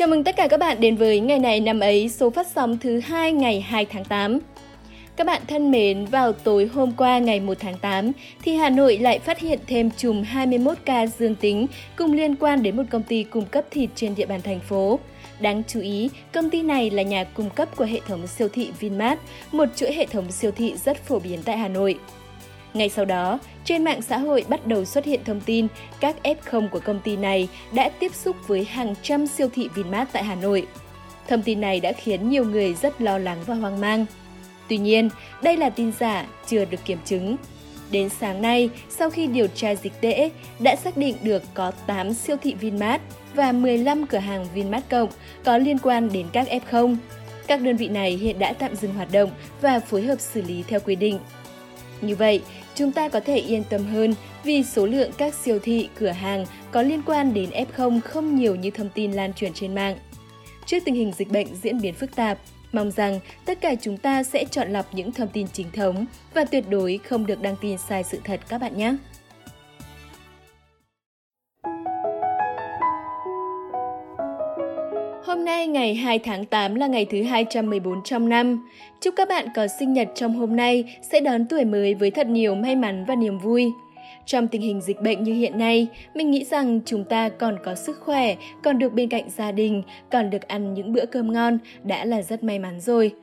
Chào mừng tất cả các bạn đến với Ngày này năm ấy, số phát sóng thứ 2 ngày 2 tháng 8. Các bạn thân mến, vào tối hôm qua ngày 1 tháng 8 thì Hà Nội lại phát hiện thêm chùm 21 ca dương tính cùng liên quan đến một công ty cung cấp thịt trên địa bàn thành phố. Đáng chú ý, công ty này là nhà cung cấp của hệ thống siêu thị Vinmart, một chuỗi hệ thống siêu thị rất phổ biến tại Hà Nội. Ngay sau đó, trên mạng xã hội bắt đầu xuất hiện thông tin các F0 của công ty này đã tiếp xúc với hàng trăm siêu thị Vinmart tại Hà Nội. Thông tin này đã khiến nhiều người rất lo lắng và hoang mang. Tuy nhiên, đây là tin giả chưa được kiểm chứng. Đến sáng nay, sau khi điều tra dịch tễ, đã xác định được có 8 siêu thị Vinmart và 15 cửa hàng Vinmart cộng có liên quan đến các F0. Các đơn vị này hiện đã tạm dừng hoạt động và phối hợp xử lý theo quy định. Như vậy, chúng ta có thể yên tâm hơn vì số lượng các siêu thị, cửa hàng có liên quan đến F0 không nhiều như thông tin lan truyền trên mạng. Trước tình hình dịch bệnh diễn biến phức tạp, mong rằng tất cả chúng ta sẽ chọn lọc những thông tin chính thống và tuyệt đối không được đăng tin sai sự thật các bạn nhé! Hôm nay ngày 2 tháng 8 là ngày thứ 214 trong năm. Chúc các bạn có sinh nhật trong hôm nay sẽ đón tuổi mới với thật nhiều may mắn và niềm vui. Trong tình hình dịch bệnh như hiện nay, mình nghĩ rằng chúng ta còn có sức khỏe, còn được bên cạnh gia đình, còn được ăn những bữa cơm ngon đã là rất may mắn rồi.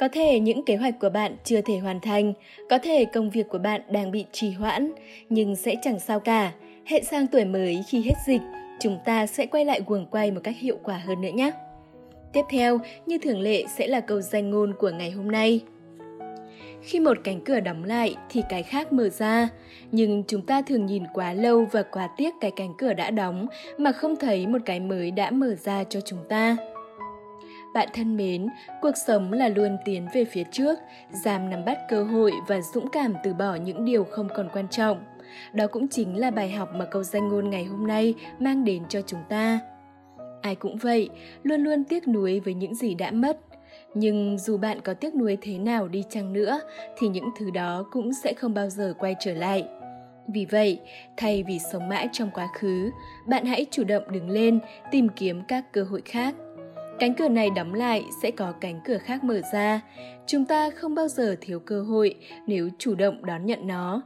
Có thể những kế hoạch của bạn chưa thể hoàn thành, có thể công việc của bạn đang bị trì hoãn, nhưng sẽ chẳng sao cả. Hẹn sang tuổi mới khi hết dịch, chúng ta sẽ quay lại guồng quay một cách hiệu quả hơn nữa nhé. Tiếp theo, như thường lệ sẽ là câu danh ngôn của ngày hôm nay. Khi một cánh cửa đóng lại thì cái khác mở ra, nhưng chúng ta thường nhìn quá lâu và quá tiếc cái cánh cửa đã đóng mà không thấy một cái mới đã mở ra cho chúng ta. Bạn thân mến, cuộc sống là luôn tiến về phía trước, dám nắm bắt cơ hội và dũng cảm từ bỏ những điều không còn quan trọng. Đó cũng chính là bài học mà câu danh ngôn ngày hôm nay mang đến cho chúng ta. Ai cũng vậy, luôn luôn tiếc nuối với những gì đã mất. Nhưng dù bạn có tiếc nuối thế nào đi chăng nữa, thì những thứ đó cũng sẽ không bao giờ quay trở lại. Vì vậy, thay vì sống mãi trong quá khứ, bạn hãy chủ động đứng lên, tìm kiếm các cơ hội khác. Cánh cửa này đóng lại sẽ có cánh cửa khác mở ra. Chúng ta không bao giờ thiếu cơ hội nếu chủ động đón nhận nó.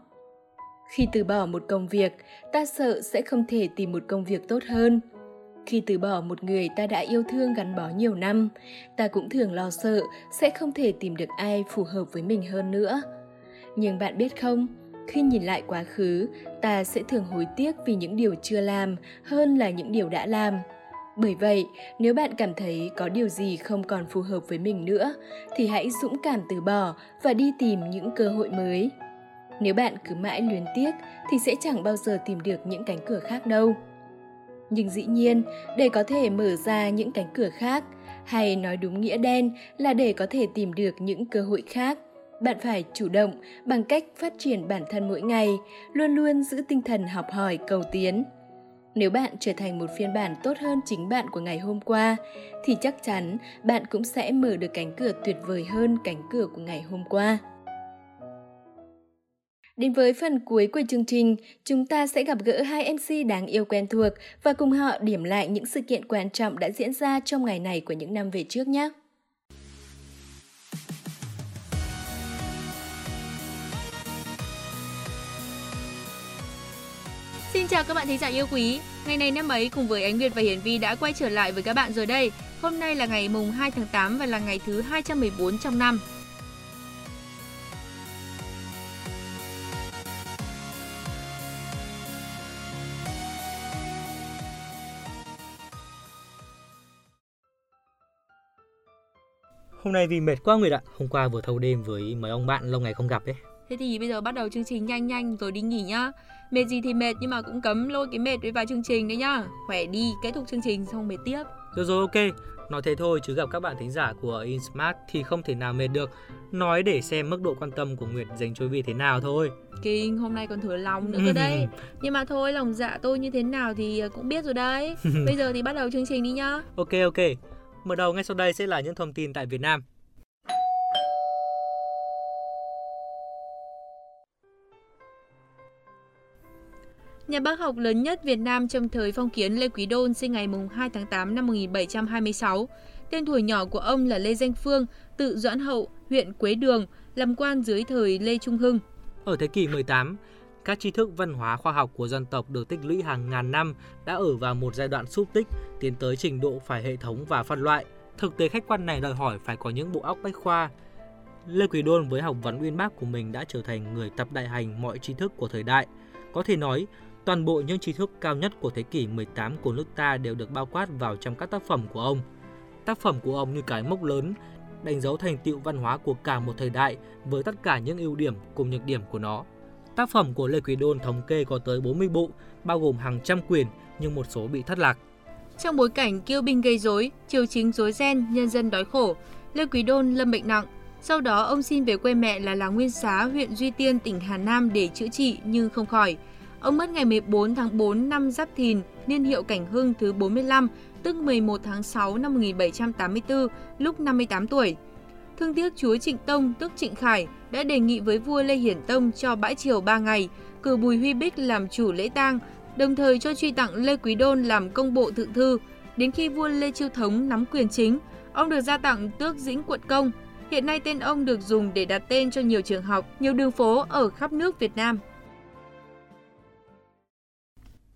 Khi từ bỏ một công việc, ta sợ sẽ không thể tìm một công việc tốt hơn. Khi từ bỏ một người ta đã yêu thương gắn bó nhiều năm, ta cũng thường lo sợ sẽ không thể tìm được ai phù hợp với mình hơn nữa. Nhưng bạn biết không, khi nhìn lại quá khứ, ta sẽ thường hối tiếc vì những điều chưa làm hơn là những điều đã làm. Bởi vậy, nếu bạn cảm thấy có điều gì không còn phù hợp với mình nữa, thì hãy dũng cảm từ bỏ và đi tìm những cơ hội mới. Nếu bạn cứ mãi luyến tiếc thì sẽ chẳng bao giờ tìm được những cánh cửa khác đâu. Nhưng dĩ nhiên, để có thể mở ra những cánh cửa khác, hay nói đúng nghĩa đen là để có thể tìm được những cơ hội khác, bạn phải chủ động bằng cách phát triển bản thân mỗi ngày, luôn luôn giữ tinh thần học hỏi cầu tiến. Nếu bạn trở thành một phiên bản tốt hơn chính bạn của ngày hôm qua, thì chắc chắn bạn cũng sẽ mở được cánh cửa tuyệt vời hơn cánh cửa của ngày hôm qua. Đến với phần cuối của chương trình, chúng ta sẽ gặp gỡ hai MC đáng yêu quen thuộc và cùng họ điểm lại những sự kiện quan trọng đã diễn ra trong ngày này của những năm về trước nhé. Xin chào các bạn thính giả yêu quý, ngày này năm ấy cùng với Ánh Nguyệt và Hiển Vi đã quay trở lại với các bạn rồi đây. Hôm nay là ngày mùng 2 tháng 8 và là ngày thứ 214 trong năm. Hôm nay vì mệt quá Nguyệt ạ, hôm qua vừa thâu đêm với mấy ông bạn lâu ngày không gặp ấy. Thế thì bây giờ bắt đầu chương trình nhanh rồi đi nghỉ nhá. Mệt gì thì mệt nhưng mà cũng cấm lôi cái mệt với vào chương trình đấy nhá. Khỏe đi, kết thúc chương trình xong mệt tiếp. Rồi ok, nói thế thôi chứ gặp các bạn thính giả của InSmart thì không thể nào mệt được. Nói để xem mức độ quan tâm của Nguyệt dành cho Vi thế nào thôi. Kinh, hôm nay còn thừa lòng nữa cơ đấy. Nhưng mà thôi, lòng dạ tôi như thế nào thì cũng biết rồi đấy. Bây giờ thì bắt đầu chương trình đi nhá. Ok. Mở đầu ngay sau đây sẽ là những thông tin tại Việt Nam. Nhà bác học lớn nhất Việt Nam trong thời phong kiến Lê Quý Đôn sinh ngày 2 tháng 8 năm 1726. Tên tuổi nhỏ của ông là Lê Danh Phương, tự Doãn Hậu, huyện Quế Đường, làm quan dưới thời Lê Trung Hưng. Ở thế kỷ 18, các tri thức văn hóa khoa học của dân tộc được tích lũy hàng ngàn năm đã ở vào một giai đoạn súc tích, tiến tới trình độ phải hệ thống và phân loại. Thực tế khách quan này đòi hỏi phải có những bộ óc bách khoa. Lê Quý Đôn với học vấn uyên bác của mình đã trở thành người tập đại hành mọi tri thức của thời đại. Có thể nói, toàn bộ những tri thức cao nhất của thế kỷ 18 của nước ta đều được bao quát vào trong các tác phẩm của ông. Tác phẩm của ông như cái mốc lớn, đánh dấu thành tựu văn hóa của cả một thời đại với tất cả những ưu điểm cùng nhược điểm của nó. Tác phẩm của Lê Quý Đôn thống kê có tới 40 bộ, bao gồm hàng trăm quyển, nhưng một số bị thất lạc. Trong bối cảnh kiêu binh gây rối, triều chính rối ren, nhân dân đói khổ, Lê Quý Đôn lâm bệnh nặng. Sau đó ông xin về quê mẹ là làng Nguyên Xá, huyện Duy Tiên, tỉnh Hà Nam để chữa trị nhưng không khỏi. Ông mất ngày 14 tháng 4 năm Giáp Thìn, niên hiệu Cảnh Hưng thứ 45, tức 11 tháng 6 năm 1784, lúc 58 tuổi. Thương tiếc chúa Trịnh Tông, tức Trịnh Khải, đã đề nghị với vua Lê Hiển Tông cho bãi triều 3 ngày, cử Bùi Huy Bích làm chủ lễ tang, đồng thời cho truy tặng Lê Quý Đôn làm công bộ thượng thư. Đến khi vua Lê Chiêu Thống nắm quyền chính, ông được gia tặng tước Dĩnh Quận Công. Hiện nay tên ông được dùng để đặt tên cho nhiều trường học, nhiều đường phố ở khắp nước Việt Nam.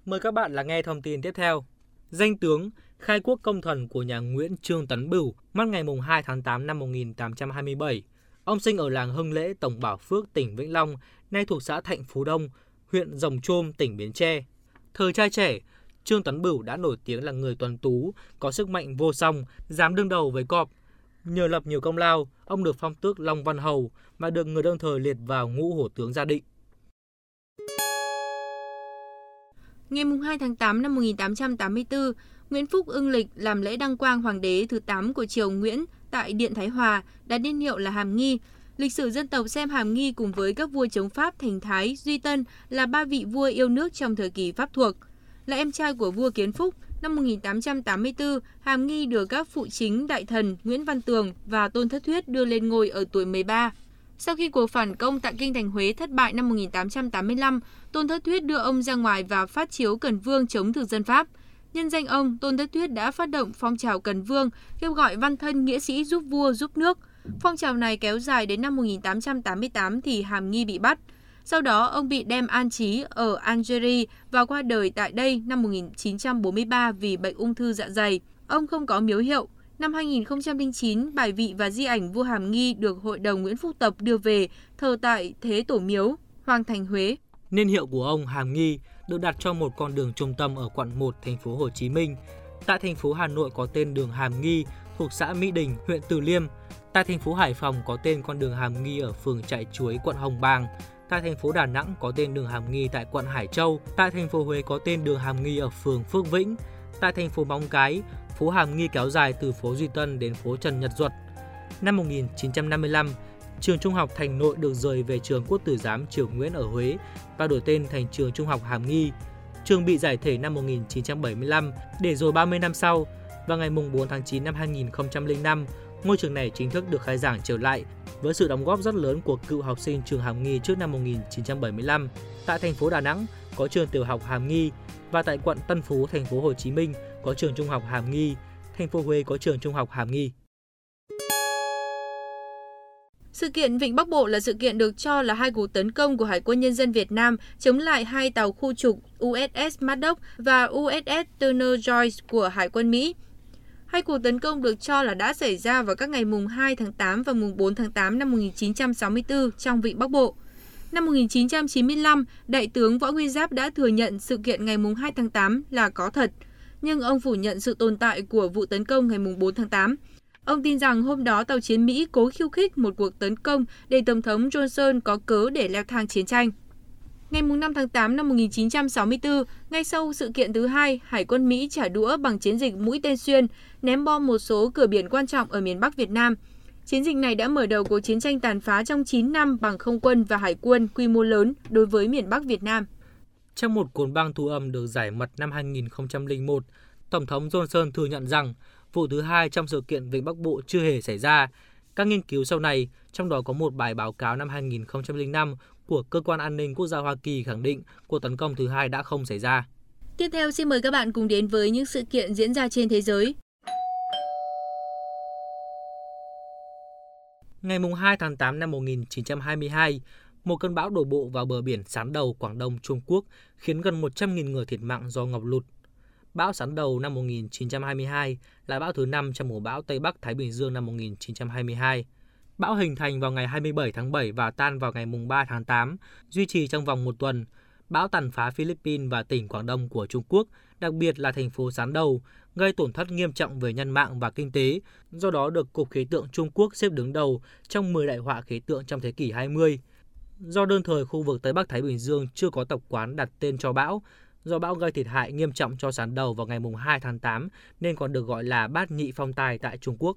Mời các bạn lắng nghe thông tin tiếp theo. Danh tướng, khai quốc công thần của nhà Nguyễn Trương Tấn Bửu, mất ngày 2 tháng 8 năm 1827. Ông sinh ở làng Hưng Lễ, Tổng Bảo Phước, tỉnh Vĩnh Long, nay thuộc xã Thạnh Phú Đông, huyện Rồng Chôm, tỉnh Bến Tre. Thời trai trẻ, Trương Tấn Bửu đã nổi tiếng là người tuấn tú, có sức mạnh vô song, dám đương đầu với cọp. Nhờ lập nhiều công lao, ông được phong tước Long Văn Hầu và được người đương thời liệt vào ngũ hổ tướng gia định. Ngày 2 tháng 8 năm 1884, Nguyễn Phúc Ưng Lịch làm lễ đăng quang hoàng đế thứ 8 của triều Nguyễn tại Điện Thái Hòa, đặt niên hiệu là Hàm Nghi. Lịch sử dân tộc xem Hàm Nghi cùng với các vua chống Pháp Thành Thái, Duy Tân là ba vị vua yêu nước trong thời kỳ Pháp thuộc. Là em trai của vua Kiến Phúc, năm 1884, Hàm Nghi được các phụ chính đại thần Nguyễn Văn Tường và Tôn Thất Thuyết đưa lên ngôi ở tuổi 13. Sau khi cuộc phản công tại Kinh Thành Huế thất bại năm 1885, Tôn Thất Thuyết đưa ông ra ngoài và phát chiếu Cần Vương chống thực dân Pháp. Nhân danh ông, Tôn Thất Thuyết đã phát động phong trào Cần Vương, kêu gọi văn thân nghĩa sĩ giúp vua giúp nước. Phong trào này kéo dài đến năm 1888 thì Hàm Nghi bị bắt. Sau đó, ông bị đem an trí ở Algeria và qua đời tại đây năm 1943 vì bệnh ung thư dạ dày. Ông không có miếu hiệu. Năm 2009, bài vị và di ảnh vua Hàm Nghi được Hội đồng Nguyễn Phúc Tập đưa về thờ tại Thế Tổ Miếu, Hoàng Thành Huế. Niên hiệu của ông Hàm Nghi được đặt cho một con đường trung tâm ở quận 1, thành phố Hồ Chí Minh. Tại thành phố Hà Nội có tên đường Hàm Nghi thuộc xã Mỹ Đình, huyện Từ Liêm. Tại thành phố Hải Phòng có tên con đường Hàm Nghi ở phường Trại Chuối, quận Hồng Bàng. Tại thành phố Đà Nẵng có tên đường Hàm Nghi tại quận Hải Châu. Tại thành phố Huế có tên đường Hàm Nghi ở phường Phước Vĩnh. Tại thành phố Móng Cái, phố Hàm Nghi kéo dài từ phố Duy Tân đến phố Trần Nhật Duật. Năm 1955, trường Trung học Thành Nội được rời về trường Quốc tử giám triều Nguyễn ở Huế và đổi tên thành trường Trung học Hàm Nghi. Trường bị giải thể năm 1975 để rồi 30 năm sau, vào ngày 4 tháng 9 năm 2005, ngôi trường này chính thức được khai giảng trở lại với sự đóng góp rất lớn của cựu học sinh trường Hàm Nghi trước năm 1975. Tại thành phố Đà Nẵng có trường tiểu học Hàm Nghi và tại quận Tân Phú, thành phố Hồ Chí Minh có trường Trung học Hàm Nghi, thành phố Huế có trường Trung học Hàm Nghi. Sự kiện Vịnh Bắc Bộ là sự kiện được cho là hai cuộc tấn công của Hải quân Nhân dân Việt Nam chống lại hai tàu khu trục USS Maddox và USS Turner Joy của Hải quân Mỹ. Hai cuộc tấn công được cho là đã xảy ra vào các ngày mùng 2 tháng 8 và mùng 4 tháng 8 năm 1964 trong Vịnh Bắc Bộ. Năm 1995, Đại tướng Võ Nguyên Giáp đã thừa nhận sự kiện ngày mùng 2 tháng 8 là có thật, nhưng ông phủ nhận sự tồn tại của vụ tấn công ngày mùng 4 tháng 8. Ông tin rằng hôm đó tàu chiến Mỹ cố khiêu khích một cuộc tấn công để Tổng thống Johnson có cớ để leo thang chiến tranh. Ngày 5 tháng 8 năm 1964, ngay sau sự kiện thứ hai, Hải quân Mỹ trả đũa bằng chiến dịch Mũi Tên Xuyên, ném bom một số cửa biển quan trọng ở miền Bắc Việt Nam. Chiến dịch này đã mở đầu cuộc chiến tranh tàn phá trong 9 năm bằng không quân và hải quân quy mô lớn đối với miền Bắc Việt Nam. Trong một cuốn băng thu âm được giải mật năm 2001, Tổng thống Johnson thừa nhận rằng vụ thứ hai trong sự kiện Vịnh Bắc Bộ chưa hề xảy ra. Các nghiên cứu sau này, trong đó có một bài báo cáo năm 2005 của Cơ quan An ninh Quốc gia Hoa Kỳ khẳng định cuộc tấn công thứ hai đã không xảy ra. Tiếp theo xin mời các bạn cùng đến với những sự kiện diễn ra trên thế giới. Ngày 2 tháng 8 năm 1922, một cơn bão đổ bộ vào bờ biển Sán Đầu, Quảng Đông, Trung Quốc, khiến gần 100.000 người thiệt mạng do ngập lụt. Bão Sán Đầu năm 1922 là bão thứ 5 trong mùa bão Tây Bắc Thái Bình Dương năm 1922. Bão hình thành vào ngày 27 tháng 7 và tan vào ngày 3 tháng 8, duy trì trong vòng một tuần. Bão tàn phá Philippines và tỉnh Quảng Đông của Trung Quốc, đặc biệt là thành phố Sán Đầu, gây tổn thất nghiêm trọng về nhân mạng và kinh tế, do đó được Cục Khí tượng Trung Quốc xếp đứng đầu trong 10 đại họa khí tượng trong thế kỷ 20. Do đơn thời khu vực Tây Bắc Thái Bình Dương chưa có tập quán đặt tên cho bão, do bão gây thiệt hại nghiêm trọng cho Sán Đầu vào ngày 2 tháng 8 nên còn được gọi là Bát Nhị Phong Tài tại Trung Quốc.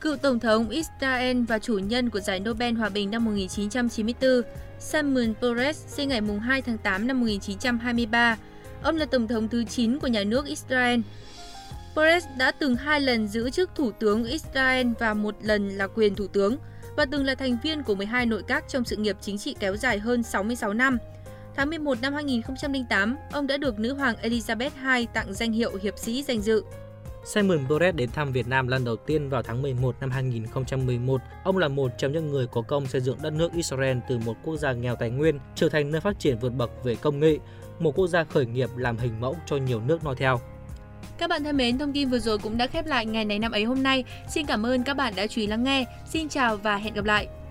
Cựu Tổng thống Israel và chủ nhân của giải Nobel Hòa bình năm 1994, Shimon Peres sinh ngày 2 tháng 8 năm 1923. Ông là Tổng thống thứ 9 của nhà nước Israel. Peres đã từng 2 lần giữ chức Thủ tướng Israel và một lần là quyền Thủ tướng, và từng là thành viên của 12 nội các trong sự nghiệp chính trị kéo dài hơn 66 năm. Tháng 11 năm 2008, ông đã được nữ hoàng Elizabeth II tặng danh hiệu hiệp sĩ danh dự. Shimon Peres đến thăm Việt Nam lần đầu tiên vào tháng 11 năm 2011. Ông là một trong những người có công xây dựng đất nước Israel từ một quốc gia nghèo tài nguyên trở thành nơi phát triển vượt bậc về công nghệ, một quốc gia khởi nghiệp làm hình mẫu cho nhiều nước noi theo. Các bạn thân mến, thông tin vừa rồi cũng đã khép lại ngày này năm ấy hôm nay. Xin cảm ơn các bạn đã chú ý lắng nghe. Xin chào và hẹn gặp lại.